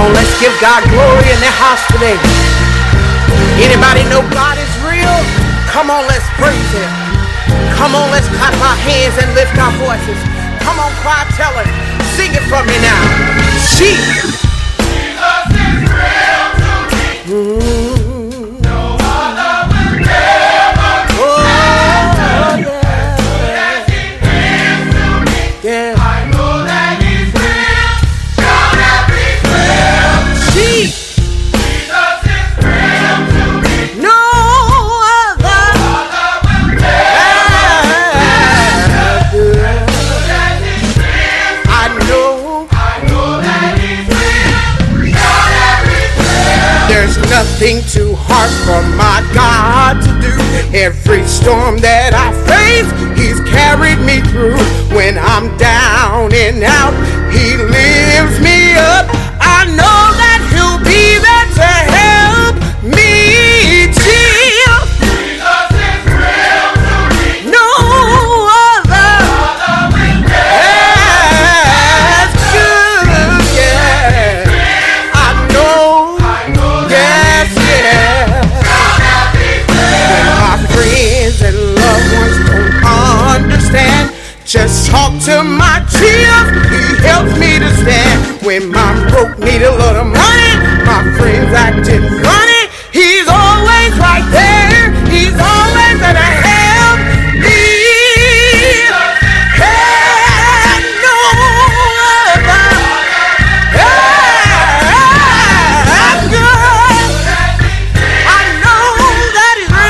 on, let's give God glory in the house today. Anybody know God is real? Come on, let's praise Him. Come on, let's clap our hands and lift our voices. Come on, choir, tell it. Sing it for me now. Jesus is real to me. No other will ever be as He is to me. I know that He's real. Shall that be real? Jesus is real to me. No other will ever be as nothing too hard for my God to do. Every storm that I face, He's carried me through. When I'm down and out, He lifts me up. I know that He'll be there to help me. Jesus is real to me. No other will as good. Yeah, I know that. Just talk to my tears, He helps me to stand. When my broke need a lot of money, my friends acting funny, He's always right there. He's always gonna help me. Hey, no other. Hey, good. I know that He's real.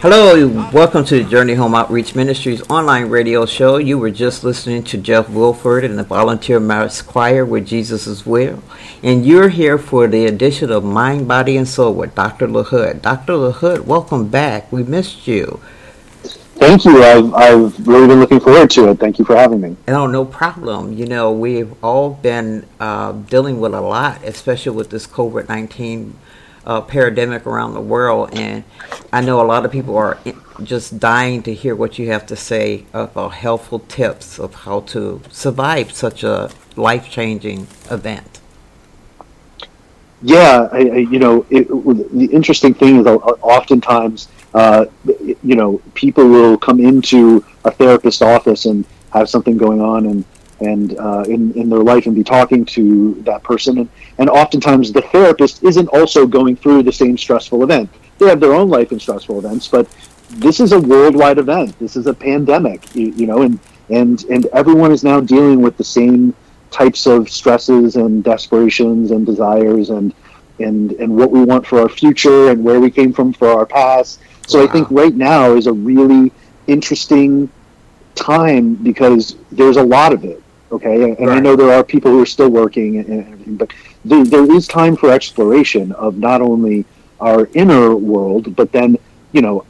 Hello, welcome to the Journey Home Outreach Ministries online radio show. You were just listening to Jeff Wilford and the Volunteer Marist Choir with Jesus is Real. And you're here for the edition of Mind, Body, and Soul with Dr. LaHood. Dr. LaHood, welcome back. We missed you. Thank you. I've really been looking forward to it. Thank you for having me. Oh, no problem. You know, we've all been dealing with a lot, especially with this COVID-19 pandemic around the world. And I know a lot of people are just dying to hear what you have to say about helpful tips of how to survive such a life-changing event. Yeah, the interesting thing is oftentimes, people will come into a therapist's office and have something going on in their life and be talking to that person. And oftentimes the therapist isn't also going through the same stressful event. They have their own life and stressful events, but this is a worldwide event. This is a pandemic, and everyone is now dealing with the same types of stresses and desperations and desires and what we want for our future and where we came from for our past. So wow. I think right now is a really interesting time because there's a lot of it, okay? And right. I know there are people who are still working and everything, but there is time for exploration of not only our inner world, but then,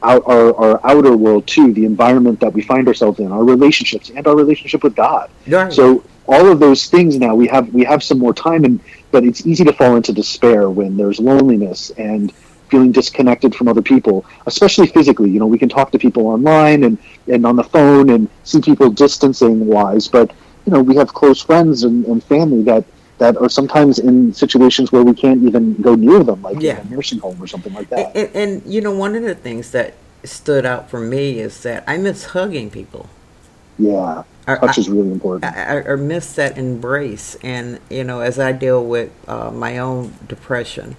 our outer world too, the environment that we find ourselves in, our relationships and our relationship with God. Right. So all of those things now, we have some more time, but it's easy to fall into despair when there's loneliness and feeling disconnected from other people, especially physically. You know, we can talk to people online and on the phone and see people distancing-wise, but, you know, we have close friends and family that are sometimes in situations where we can't even go near them, like in a nursing home or something like that. And, you know, one of the things that stood out for me is that I miss hugging people. Yeah, touch is really important. I miss that embrace. And, you know, as I deal with my own depression,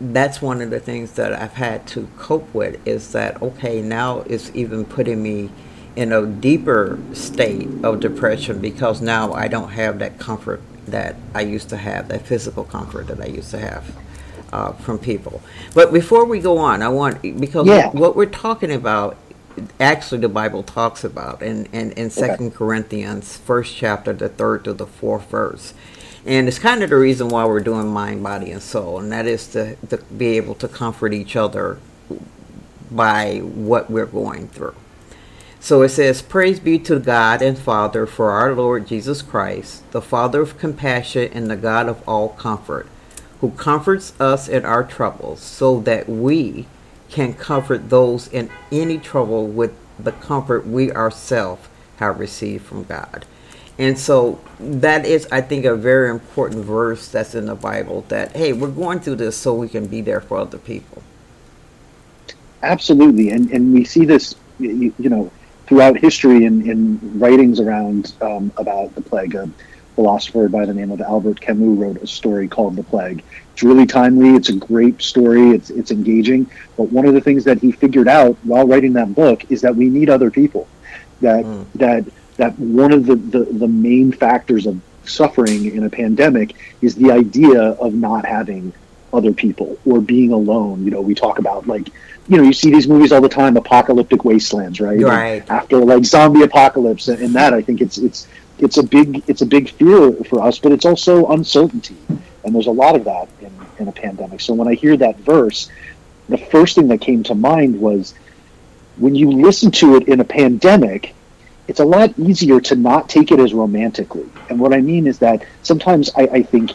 that's one of the things that I've had to cope with is that, okay, now it's even putting me in a deeper state of depression because now I don't have that comfort that I used to have, that physical comfort that I used to have from people. But before we go on, I want, because what we're talking about, actually the Bible talks about in 2 Corinthians 1st chapter, the 3rd to the 4th verse. And it's kind of the reason why we're doing Mind, Body, and Soul, and that is to be able to comfort each other by what we're going through. So it says, "Praise be to God and Father for our Lord Jesus Christ, the Father of compassion and the God of all comfort, who comforts us in our troubles, so that we can comfort those in any trouble with the comfort we ourselves have received from God." And so that is, I think, a very important verse that's in the Bible that, hey, we're going through this so we can be there for other people. Absolutely. And we see this, you know, throughout history in writings around about the plague. A philosopher by the name of Albert Camus wrote a story called The Plague. It's really timely. It's a great story. It's engaging. But one of the things that he figured out while writing that book is that we need other people. That one of the main factors of suffering in a pandemic is the idea of not having other people or being alone. You know, we talk about, like, you know, you see these movies all the time, apocalyptic wastelands, right? Right. And after, like, zombie apocalypse and that, I think it's a big fear for us, but it's also uncertainty. And there's a lot of that in a pandemic. So when I hear that verse, the first thing that came to mind was when you listen to it in a pandemic, it's a lot easier to not take it as romantically. And what I mean is that sometimes I think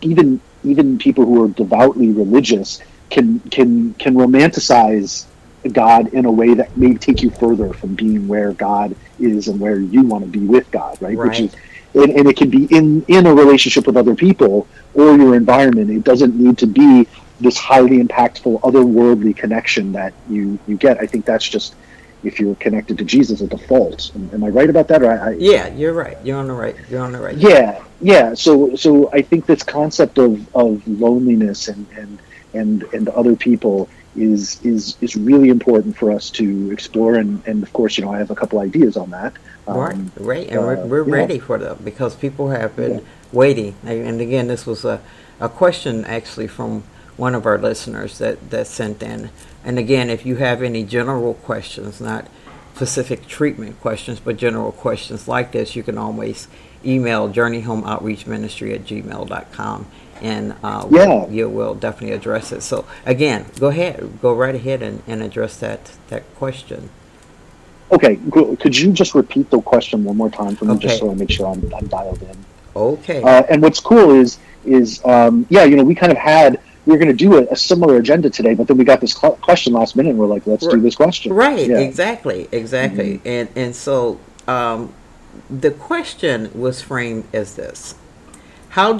even people who are devoutly religious can romanticize God in a way that may take you further from being where God is and where you want to be with God, right? Right. Which is, and it can be in a relationship with other people or your environment. It doesn't need to be this highly impactful, otherworldly connection that you get. I think that's just... if you're connected to Jesus at the fault. Am I right about that? Or Yeah, you're right. You're on the right. Yeah. So I think this concept of loneliness and other people is really important for us to explore. And of course, you know, I have a couple ideas on that. Right. And we're ready for them because people have been waiting. And again, this was a question actually from one of our listeners that sent in. And again, if you have any general questions, not specific treatment questions, but general questions like this, you can always email journeyhomeoutreachministry@gmail.com, and you will definitely address it. So again, go right ahead and address that question. Okay, could you just repeat the question one more time for me, just so I make sure I'm dialed in? Okay. And what's cool is you know, we kind of had... we were going to do a similar agenda today, but then we got this question last minute, and we're like, let's do this question. Right, yeah. Exactly. Mm-hmm. And so the question was framed as this: How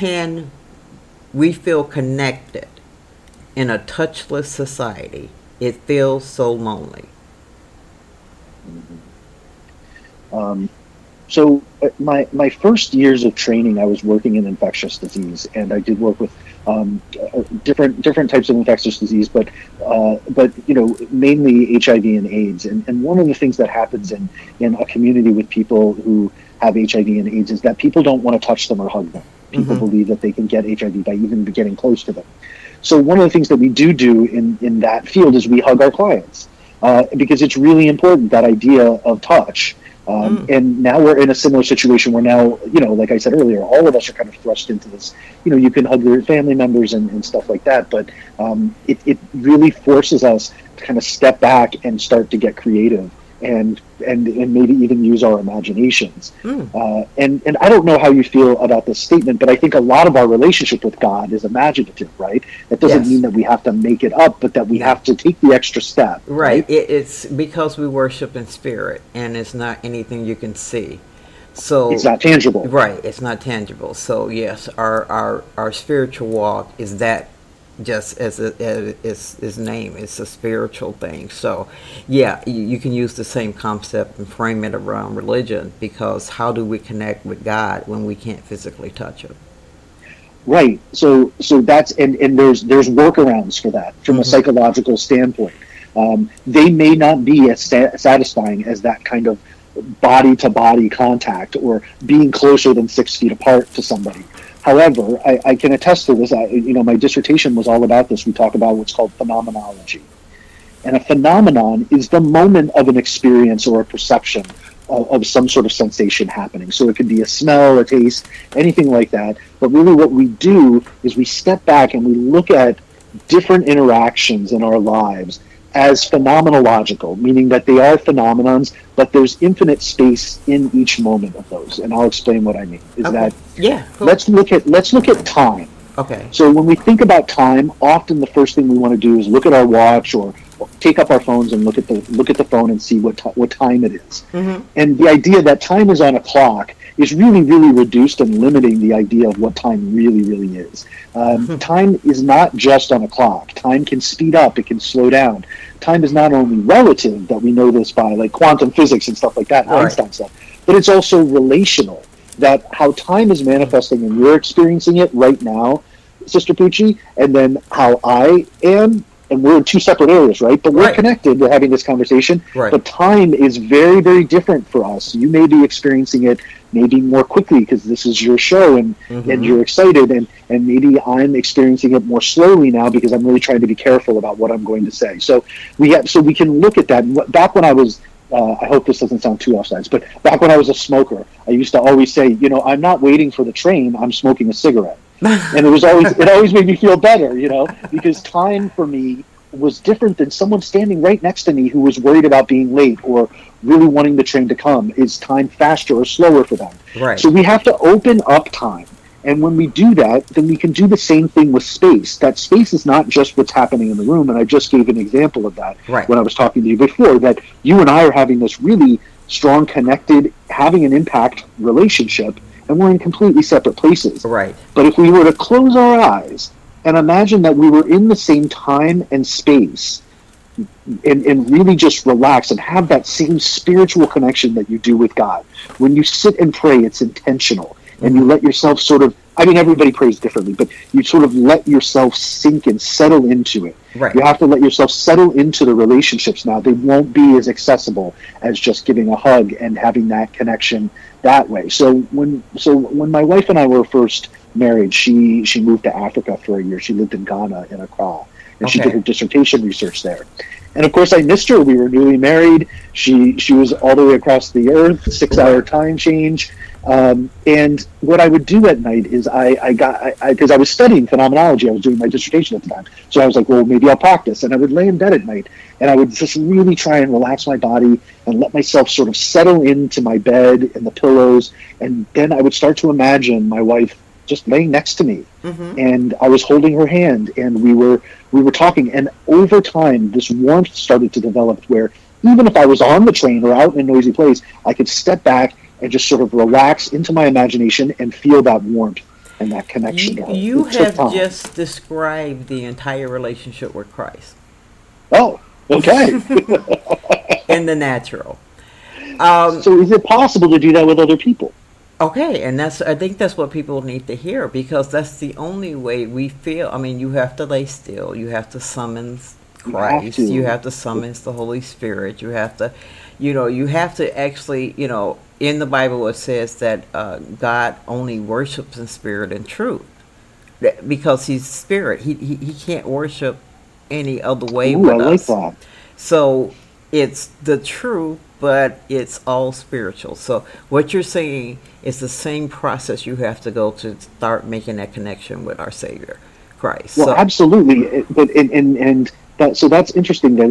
can we feel connected in a touchless society? It feels so lonely. Mm-hmm. So my first years of training, I was working in infectious disease, and I did work with different types of infectious disease, but you know, mainly HIV and AIDS. And one of the things that happens in a community with people who have HIV and AIDS is that people don't want to touch them or hug them. People mm-hmm. believe that they can get HIV by even getting close to them. So one of the things that we do in that field is we hug our clients because it's really important, that idea of touch. And now we're in a similar situation where now, you know, like I said earlier, all of us are kind of thrust into this, you know, you can hug your family members and stuff like that, but it really forces us to kind of step back and start to get creative and maybe even use our imaginations. And I don't know how you feel about this statement, but I think a lot of our relationship with God is imaginative, right? That doesn't mean that we have to make it up, but that we have to take the extra step. Right. It's because we worship in spirit, and it's not anything you can see. So it's not tangible. Right. It's not tangible. So yes, our spiritual walk is that, just as its name, it's a spiritual thing. So yeah, you can use the same concept and frame it around religion, because how do we connect with God when we can't physically touch him? Right. So that's, and there's workarounds for that from a psychological standpoint. They may not be as satisfying as that kind of body-to-body contact or being closer than 6 feet apart to somebody. However, I can attest to this. My dissertation was all about this. We talk about what's called phenomenology. And a phenomenon is the moment of an experience or a perception of some sort of sensation happening. So it could be a smell, a taste, anything like that. But really what we do is we step back and we look at different interactions in our lives as phenomenological, meaning that they are phenomenons, but there's infinite space in each moment of those. And I'll explain what I mean. Let's look at time. Okay. So when we think about time, often the first thing we want to do is look at our watch or take up our phones and look at the phone and see what time it is. Mm-hmm. And the idea that time is on a clock is really, really reduced and limiting the idea of what time really, really is. Time is not just on a clock. Time can speed up. It can slow down. Time is not only relative, that we know this by like quantum physics and stuff like that, Einstein stuff, but it's also relational, that how time is manifesting and you're experiencing it right now, Sistapoochie, and then how I am, and we're in two separate areas, right? But we're connected. We're having this conversation. Right. But time is very, very different for us. You may be experiencing it maybe more quickly because this is your show and you're excited. And maybe I'm experiencing it more slowly now because I'm really trying to be careful about what I'm going to say. So we can look at that. Back when I was, I hope this doesn't sound too offsides, but back when I was a smoker, I used to always say, I'm not waiting for the train. I'm smoking a cigarette. And it always made me feel better, because time for me was different than someone standing right next to me who was worried about being late or really wanting the train to come. Is time faster or slower for them? Right. So we have to open up time. And when we do that, then we can do the same thing with space. That space is not just what's happening in the room. And I just gave an example of that when I was talking to you before, that you and I are having this really strong, connected, having an impact relationship, and we're in completely separate places. Right. But if we were to close our eyes and imagine that we were in the same time and space and really just relax and have that same spiritual connection that you do with God. When you sit and pray, it's intentional. And you let yourself everybody prays differently, but you sort of let yourself sink and settle into it. Right. You have to let yourself settle into the relationships now. They won't be as accessible as just giving a hug and having that connection that way. So when my wife and I were first married, she moved to Africa for a year. She lived in Ghana, in Accra, and she did her dissertation research there. And of course I missed her. We were newly married. She was all the way across the earth, 6-hour time change. And what I would do at night is because I was studying phenomenology, I was doing my dissertation at the time. So I was like, well, maybe I'll practice. And I would lay in bed at night and I would just really try and relax my body and let myself sort of settle into my bed and the pillows. And then I would start to imagine my wife just laying next to me, and I was holding her hand, and we were talking. And over time, this warmth started to develop, where even if I was on the train or out in a noisy place, I could step back and just sort of relax into my imagination and feel that warmth and that connection. You have just described the entire relationship with Christ. Oh, okay. In the natural. So is it possible to do that with other people? Okay, and I think that's what people need to hear, because that's the only way we feel. I mean, you have to lay still. You have to summon Christ. You have to summon the Holy Spirit. You have to, actually, in the Bible it says that God only worships in spirit and truth, because He's spirit. He can't worship any other way but us. Like that. So it's the truth, but it's all spiritual. So what you're saying is the same process you have to go to start making that connection with our Savior, Christ. Well, absolutely. But that's interesting, that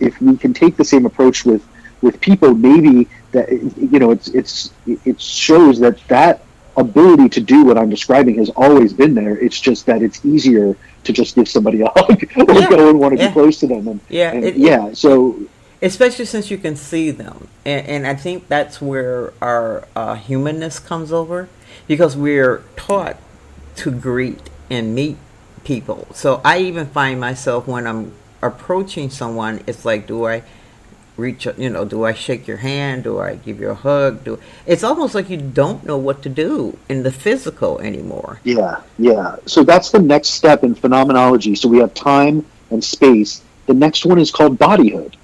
if we can take the same approach with with people, maybe that, you know, it shows that that ability to do what I'm describing has always been there. It's just that it's easier to just give somebody a hug or go and want to be close to them. So especially since you can see them, and I think that's where our humanness comes over, because we're taught to greet and meet people. So I even find myself when I'm approaching someone, it's like, do I reach, you know, do I shake your hand? Do I give you a hug? It's almost like you don't know what to do in the physical anymore. Yeah. So that's the next step in phenomenology. So we have time and space. The next one is called bodyhood.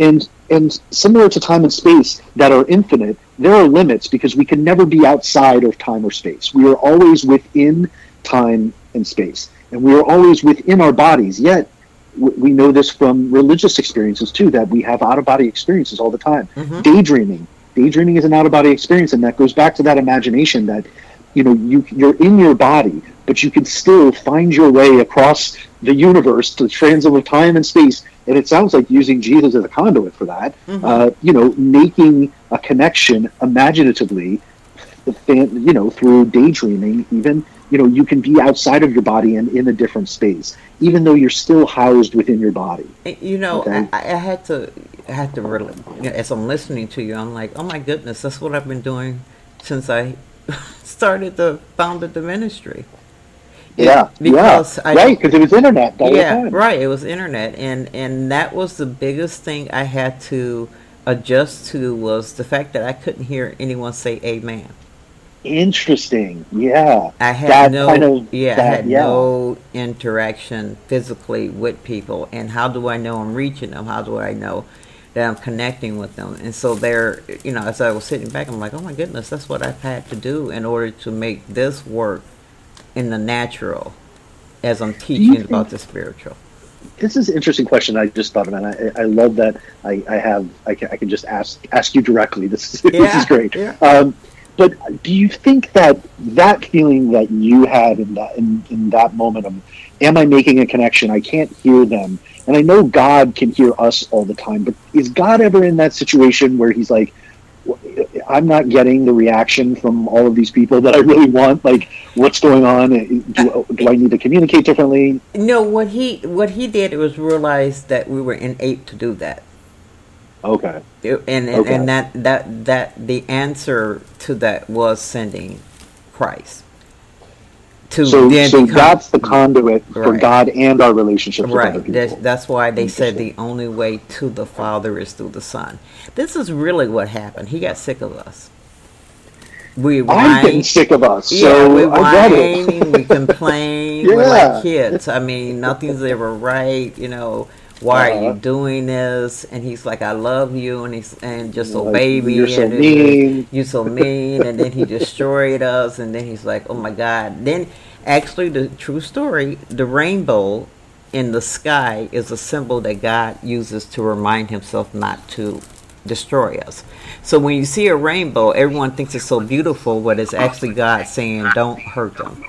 And similar to time and space that are infinite, there are limits because we can never be outside of time or space. We are always within time and space, and we are always within our bodies. Yet, we know this from religious experiences too, that we have out-of-body experiences all the time. Mm-hmm. Daydreaming is an out-of-body experience, and that goes back to that imagination that, you know, you're in your body, but you can still find your way across the universe, the transit of time and space. And it sounds like using Jesus as a conduit for that, mm-hmm. Making a connection imaginatively, through daydreaming even, you can be outside of your body and in a different space, even though you're still housed within your body. Okay? I had to really, as I'm listening to you, I'm like, oh my goodness, that's what I've been doing since I founded the ministry. Because it was internet. It was internet, and that was the biggest thing I had to adjust to, was the fact that I couldn't hear anyone say amen. Interesting. Yeah, I had no interaction physically with people, and how do I know I'm reaching them? How do I know that I'm connecting with them? And so there, as I was sitting back, I'm like, oh my goodness, that's what I've had to do in order to make this work in the natural, as I'm teaching about the spiritual. This is an interesting question I just thought about. I love that I can just ask you directly. This is great. Yeah. But do you think that feeling that you had in that moment of, am I making a connection? I can't hear them, and I know God can hear us all the time. But is God ever in that situation where He's like, I'm not getting the reaction from all of these people that I really want. Like, what's going on? Do I need to communicate differently? No, what he did was realize that we were innate to do that. Okay. And that the answer to that was sending Christ. So that's the conduit for God and our relationships with other people. That's why they said the only way to the Father is through the Son. This is really what happened. He got sick of us. I'm getting sick of us. We complain. We're like kids. I mean, nothing's ever right. Why are you doing this? And he's like, I love you, obey me. You're so mean. And then he destroyed us. And then he's like, oh my God. Then actually, the true story, the rainbow in the sky is a symbol that God uses to remind himself not to destroy us. So when you see a rainbow, everyone thinks it's so beautiful, but it's actually God saying, don't hurt them.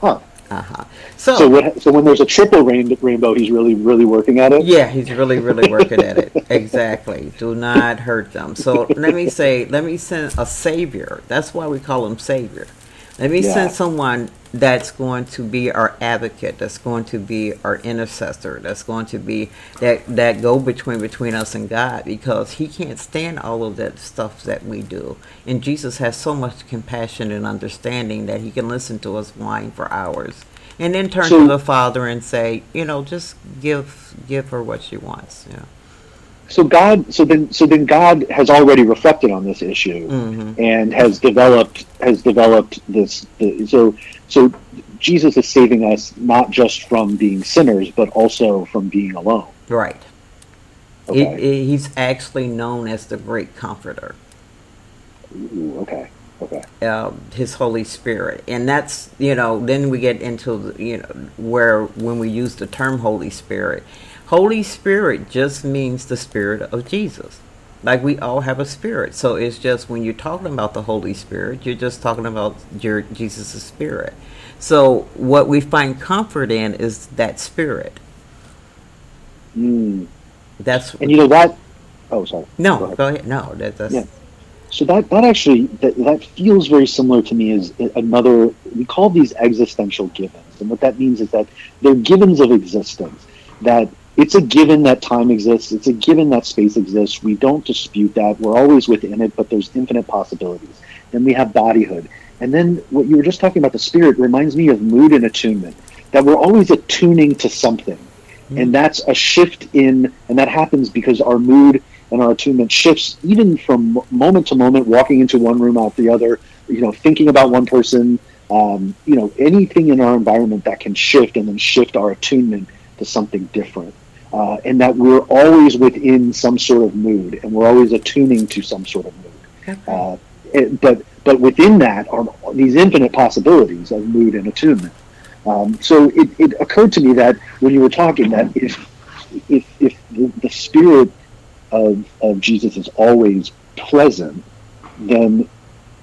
Huh. Uh-huh. So when there's a triple rainbow, he's really, really working at it? Yeah, he's really, really working at it. Exactly. Do not hurt them. So let me send a savior. That's why we call him savior. Let me send someone that's going to be our advocate, that's going to be our intercessor, that's going to be that go-between between us and God, because he can't stand all of that stuff that we do. And Jesus has so much compassion and understanding that he can listen to us whine for hours and then turn to the Father and say, just give her what she wants. Yeah. So then God has already reflected on this issue, mm-hmm. and has developed this. So Jesus is saving us not just from being sinners, but also from being alone. Right. Okay. He's actually known as the Great Comforter. Ooh, okay. Okay. His Holy Spirit, and that's Then we get into where when we use the term Holy Spirit. Holy Spirit just means the Spirit of Jesus. Like, we all have a spirit. So it's just when you're talking about the Holy Spirit, you're just talking about Jesus' Spirit. So what we find comfort in is that Spirit. Mm. That's and you know that. Oh, sorry. No, go ahead. No, that's. Yeah. So that actually that feels very similar to me as another. We call these existential givens, and what that means is that they're givens of existence. That it's a given that time exists. It's a given that space exists. We don't dispute that. We're always within it, but there's infinite possibilities. Then we have bodyhood, and then what you were just talking about, the spirit, reminds me of mood and attunement. That we're always attuning to something, and that's a shift in, and that happens because our mood and our attunement shifts even from moment to moment, walking into one room out the other, thinking about one person, anything in our environment that can shift and then shift our attunement to something different. And that we're always within some sort of mood, and we're always attuning to some sort of mood. But within that are these infinite possibilities of mood and attunement. So it occurred to me that when you were talking, that if the spirit of Jesus is always present, then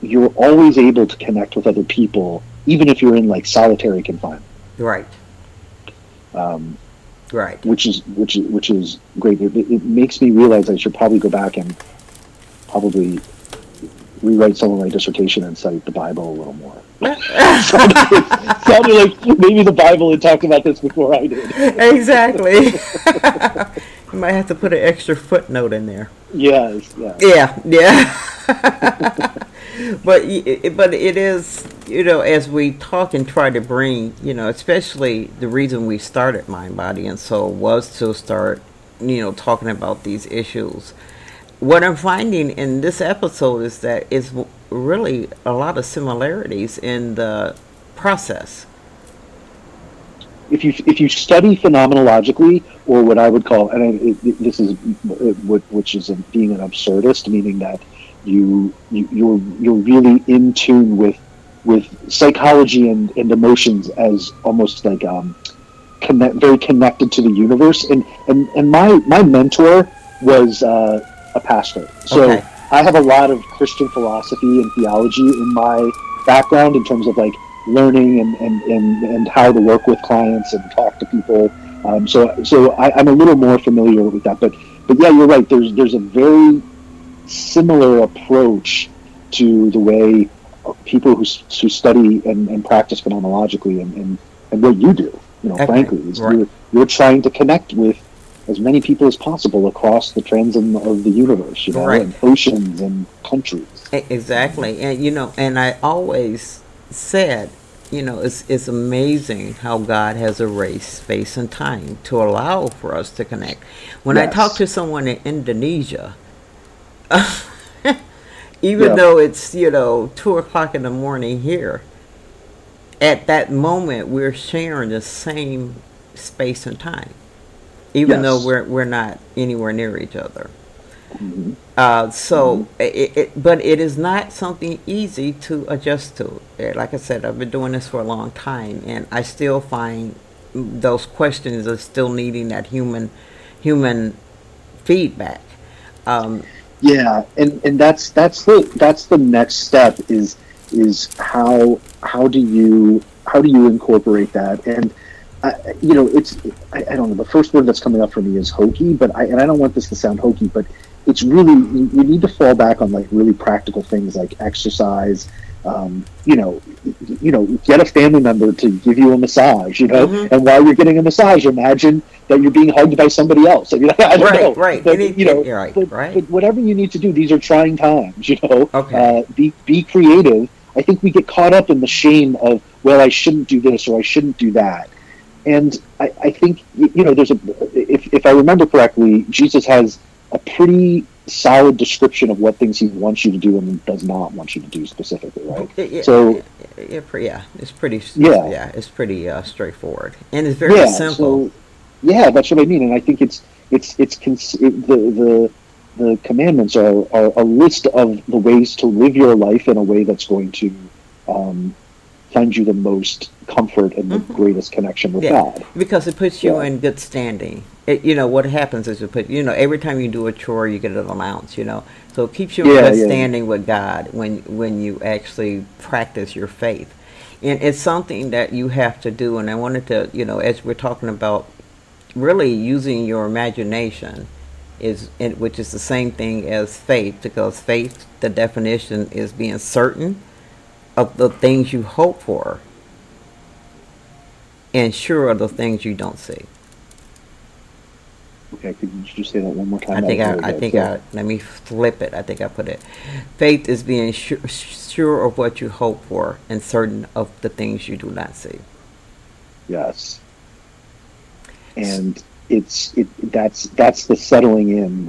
you're always able to connect with other people, even if you're in solitary confinement. Right. Right. Which is great. It makes me realize I should probably go back and probably rewrite some of my dissertation and cite the Bible a little more. Sounded like maybe the Bible had talked about this before I did. Exactly. You might have to put an extra footnote in there. Yes. Yeah. But it is, as we talk and try to bring, especially the reason we started Mind, Body, and Soul was to start, talking about these issues. What I'm finding in this episode is that it's really a lot of similarities in the process. If you study phenomenologically, or what I would call, being an absurdist, meaning that you're really in tune with psychology and emotions as almost very connected to the universe. And my mentor was a pastor. So okay. I have a lot of Christian philosophy and theology in my background in terms of learning and how to work with clients and talk to people. So I'm a little more familiar with that. But yeah, you're right. There's a very similar approach to the way people who study and practice phenomenologically and what you do, okay. Frankly, is right. You're trying to connect with as many people as possible across the transom of the universe, right. And oceans and countries. Exactly. And, and I always said, it's amazing how God has erased space and time to allow for us to connect. When yes. I talk to someone in Indonesia, even yeah. though it's, 2:00 in the morning here, at that moment we're sharing the same space and time. Even yes. though we're not anywhere near each other. Mm-hmm. Mm-hmm. But it is not something easy to adjust to. Like I said, I've been doing this for a long time, and I still find those questions are still needing that human feedback. And that's the next step is how do you incorporate that. And I don't know, the first word that's coming up for me is hokey, but I don't want this to sound hokey, but it's really, you need to fall back on really practical things like exercise, get a family member to give you a massage, mm-hmm. and while you're getting a massage, imagine that you're being hugged by somebody else. I don't know. Right. But, but whatever you need to do, these are trying times, okay. Be creative. I think we get caught up in the shame of, well, I shouldn't do this or I shouldn't do that. And I think, there's if I remember correctly, Jesus has a pretty solid description of what things he wants you to do and does not want you to do specifically, right? It's pretty straightforward, and it's very simple. So, that's what I mean. And I think the commandments are a list of the ways to live your life in a way that's going to find you the most comfort and the mm-hmm. greatest connection with God. Because it puts you in good standing. What happens is every time you do a chore, you get an allowance, So it keeps you in good standing with God when you actually practice your faith. And it's something that you have to do. And I wanted to, as we're talking about really using your imagination is, which is the same thing as faith, because faith, the definition is being certain of the things you hope for and sure of the things you don't see. Okay, could you just say that one more time? I think I put it. Faith is being sure of what you hope for and certain of the things you do not see. Yes. And that's the settling in,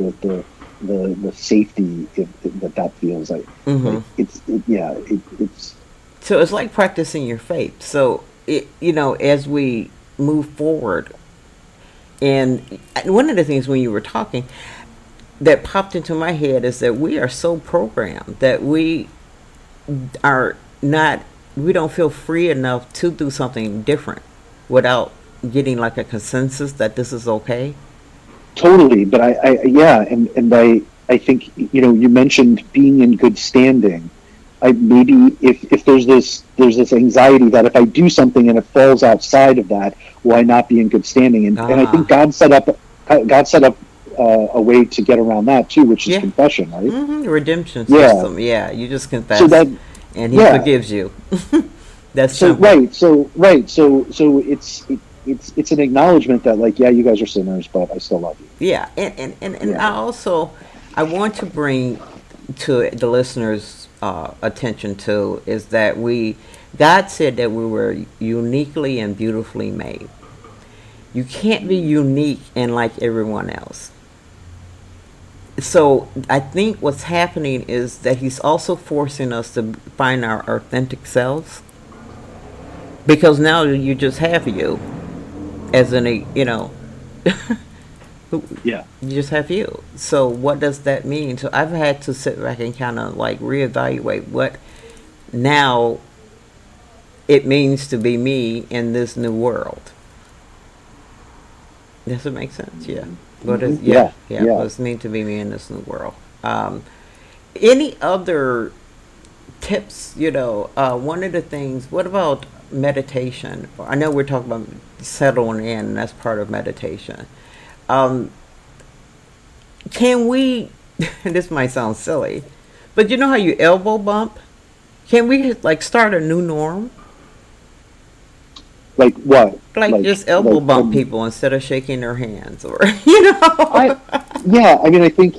the safety that feels like. Mm-hmm. So it's like practicing your faith. So as we move forward. And one of the things when you were talking that popped into my head is that we are so programmed that we don't feel free enough to do something different without getting like a consensus that this is okay. Totally. But I think, you mentioned being in good standing. Maybe if there's this anxiety that if I do something and it falls outside of that, will I not be in good standing? And I think God set up a way to get around that too, which is confession, right? Mm-hmm. Redemption system. Yeah, you just confess, so that, and He forgives you. That's so simple. Right. So it's an acknowledgement that you guys are sinners, but I still love you. Yeah, and I want to bring to the listeners. Attention to is that God said that we were uniquely and beautifully made. You can't be unique and like everyone else. So I think what's happening is that He's also forcing us to find our authentic selves, because now you just have you as yeah, you just have you. So what does that mean? So I've had to sit back and kind of reevaluate what now it means to be me in this new world. Does it make sense? Yeah. Mm-hmm. What does it mean to be me in this new world? Any other tips? One of the things. What about meditation? I know we're talking about settling in, and that's part of meditation. Can we, this might sound silly, but you know how you elbow bump? Can we start a new norm? Like what? Like just elbow bump people instead of shaking their hands or. I think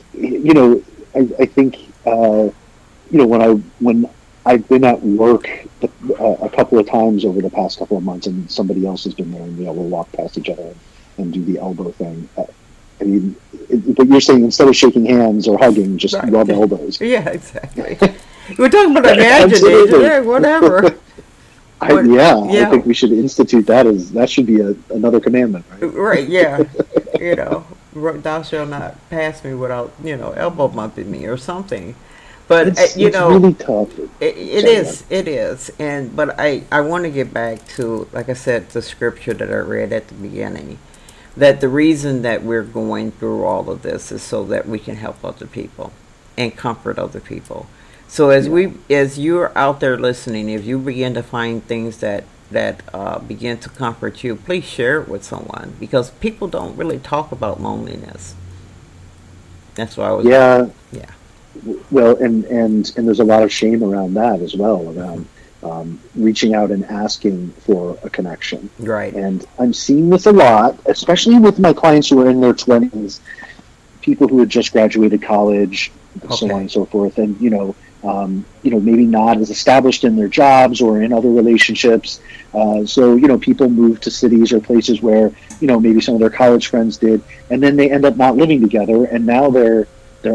when I've been at work a couple of times over the past couple of months and somebody else has been there and we'll walk past each other and do the elbow thing. But you're saying instead of shaking hands or hugging, just rub elbows. Yeah, exactly. We're talking about imagination, whatever. I think we should institute that. That should be another commandment, right? Right, yeah. Thou shalt not pass me without, elbow bumping me or something. But, it's really tough. It is. But I want to get back to, like I said, the scripture that I read at the beginning, that the reason that we're going through all of this is so that we can help other people and comfort other people. So as you're out there listening, if you begin to find things that begin to comfort you, please share it with someone, because people don't really talk about loneliness. That's why I was... Yeah. Well, and there's a lot of shame around that as well, around reaching out and asking for a connection. Right. And I'm seeing this a lot, especially with my clients who are in their 20s, people who had just graduated college, so on and so forth, and maybe not as established in their jobs or in other relationships. So people move to cities or places where maybe some of their college friends did, and then they end up not living together, and now they're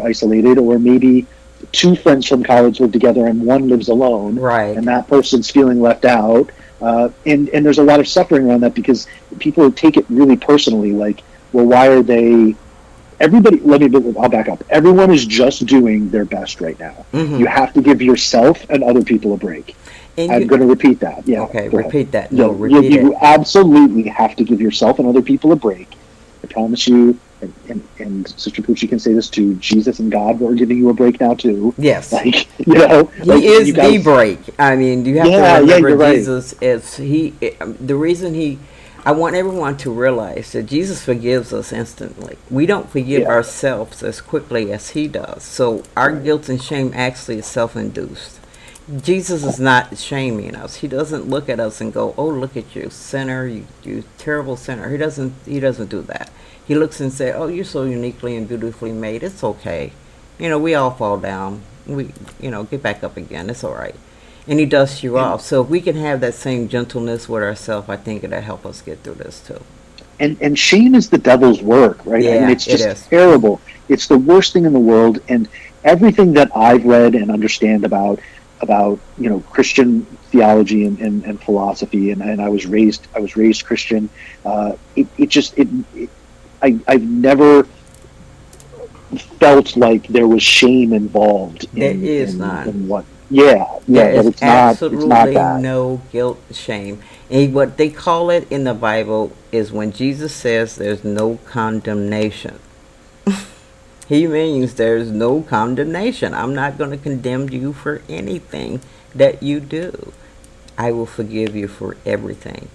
isolated, or maybe two friends from college live together and one lives alone, right? And that person's feeling left out, and there's a lot of suffering around that because people take it really personally. Why are they? I'll back up. Everyone is just doing their best right now. Mm-hmm. You have to give yourself and other people a break. I'm going to repeat that. Yeah. Okay. Repeat that. No. You absolutely have to give yourself and other people a break. I promise you. And Sistapoochie can say this too. Jesus and God were giving you a break now too. Yes, He is the break. I mean, you have to remember Jesus is the reason he I want everyone to realize that Jesus forgives us instantly. We don't forgive ourselves as quickly as he does. So our guilt and shame actually is self-induced. Jesus is not shaming us. He doesn't look at us and go, "Oh, look at you, sinner, you terrible sinner." He doesn't do that. He looks and says, "Oh, you're so uniquely and beautifully made. It's okay. You know, we all fall down. We, you know, get back up again. It's all right." And he dusts you off. So if we can have that same gentleness with ourselves, I think it'll help us get through this too. And shame is the devil's work, right? Yeah, I mean, it's just terrible. It's the worst thing in the world. And everything that I've read and understand about you know, Christian theology and philosophy, and I was raised Christian. I've never felt like there was shame involved. There is not. It's absolutely not. It's not no guilt, shame. And what they call it in the Bible is when Jesus says there's no condemnation. He means there's no condemnation. I'm not going to condemn you for anything that you do. I will forgive you for everything.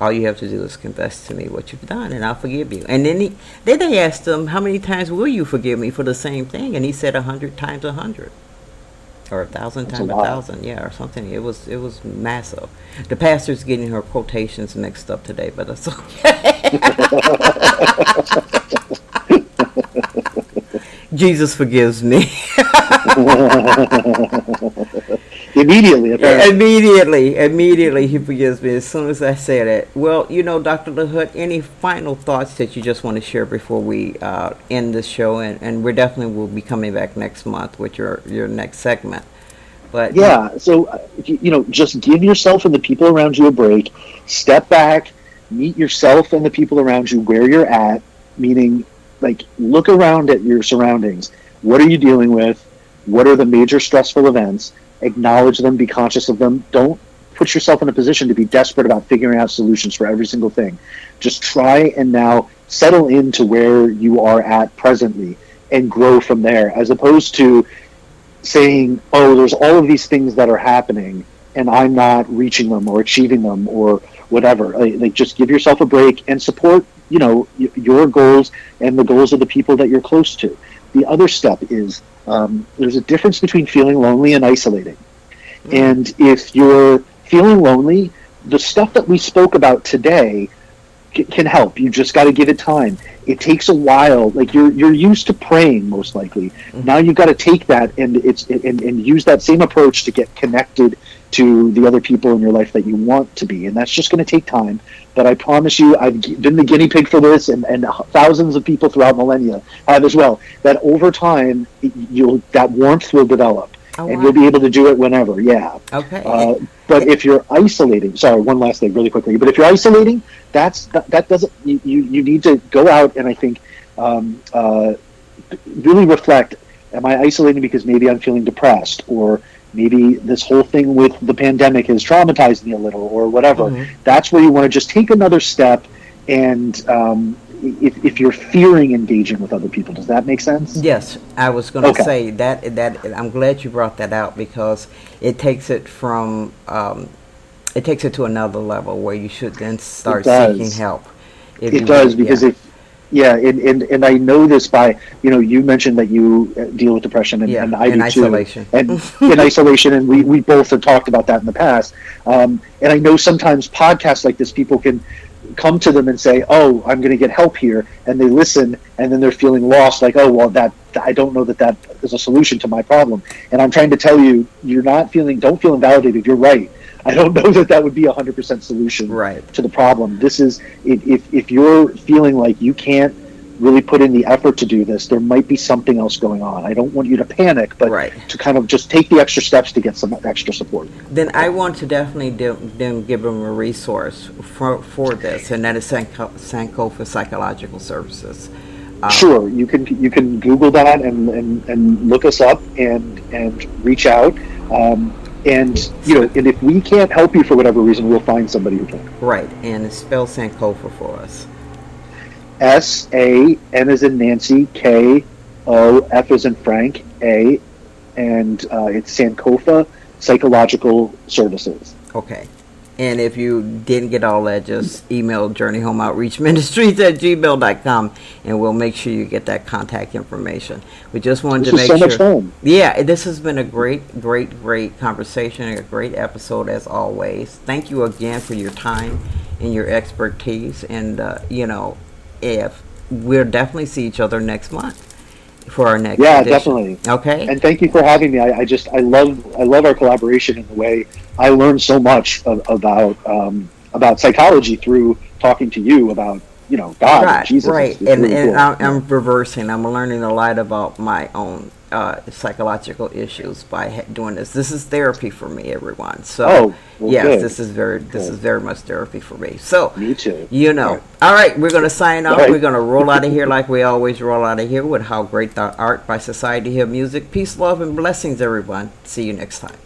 All you have to do is confess to me what you've done, and I'll forgive you. And then they asked him, "How many times will you forgive me for the same thing?" And he said, 100 times 100. Or 1,000 times 1,000, or something. It was massive. The pastor's getting her quotations mixed up today, but that's okay. Jesus forgives me. Immediately, he forgives me as soon as I say that. Well, you know, Dr. LaHood, any final thoughts that you just want to share before we end the show? And we definitely will be coming back next month with your next segment. But so, you know, just give yourself and the people around you a break. Step back, meet yourself and the people around you where you're at, meaning, like, look around at your surroundings. What are you dealing with? What are the major stressful events? Acknowledge them, be conscious of them. Don't put yourself in a position to be desperate about figuring out solutions for every single thing. Just try and now settle into where you are at presently and grow from there, as opposed to saying, "Oh, there's all of these things that are happening and I'm not reaching them or achieving them or whatever." Like, just give yourself a break and support, you know, your goals and the goals of the people that you're close to. The other step is there's a difference between feeling lonely and isolating. And if you're feeling lonely, the stuff that we spoke about today can help. You just got to give it time. It takes a while. Like, you're used to praying, most likely. Now you've got to take that and use that same approach to get connected to the other people in your life that you want to be. And that's just going to take time. But I promise you, I've been the guinea pig for this, and thousands of people throughout millennia have as well, that over time, that warmth will develop. Oh, and wow. You'll be able to do it whenever, Okay. But if you're isolating, sorry, one last thing really quickly, but if you're isolating, you need to go out and I think really reflect, am I isolating because maybe I'm feeling depressed, or maybe this whole thing with the pandemic has traumatized me a little, or whatever. That's where you want to just take another step. And if you're fearing engaging with other people, does that make sense? Yes, I was going to say that I'm glad you brought that out, because it takes it from to another level where you should then start seeking help. And I know this by, you know, you mentioned that you deal with depression and I do isolation too, and in isolation, and we both have talked about that in the past. And I know sometimes podcasts like this, people can come to them and say, "Oh, I'm going to get help here," and they listen, and then they're feeling lost, like, "Oh, well, that I don't know that is a solution to my problem." And I'm trying to tell you, don't feel invalidated. You're right. I don't know that would be a 100% solution to the problem. This is, if you're feeling like you can't really put in the effort to do this, there might be something else going on. I don't want you to panic, but to kind of just take the extra steps to get some extra support. Then I want to definitely give them a resource for this, and that is Sankofa Psychological Services. Sure, you can Google that and look us up and reach out. And, you know, and if we can't help you for whatever reason, we'll find somebody who can. Right, and spell Sankofa for us. S-A-N as in Nancy, K-O-F as in Frank, A, and it's Sankofa Psychological Services. Okay, And if you didn't get all that, just email Journey Home Outreach Ministries at gmail.com, and we'll make sure you get that contact information. We just wanted to make sure. This is so much fun. Yeah, this has been a great, great, great conversation, a great episode as always. Thank you again for your time and your expertise. And, if we'll definitely see each other next month for our next edition. Definitely. Okay. And thank you for having me. I love our collaboration in the way I learned so much about psychology through talking to you about, God, right, Jesus. Right. It's and really cool. I'm reversing. I'm learning a lot about my own psychological issues by doing this. This is therapy for me, everyone. So yes, good. This is very much therapy for me. So me too. Right. All right, we're going to sign off. Right. We're going to roll out of here like we always roll out of here with How Great Thou Art by Society Hill Music. Peace, love, and blessings, everyone. See you next time.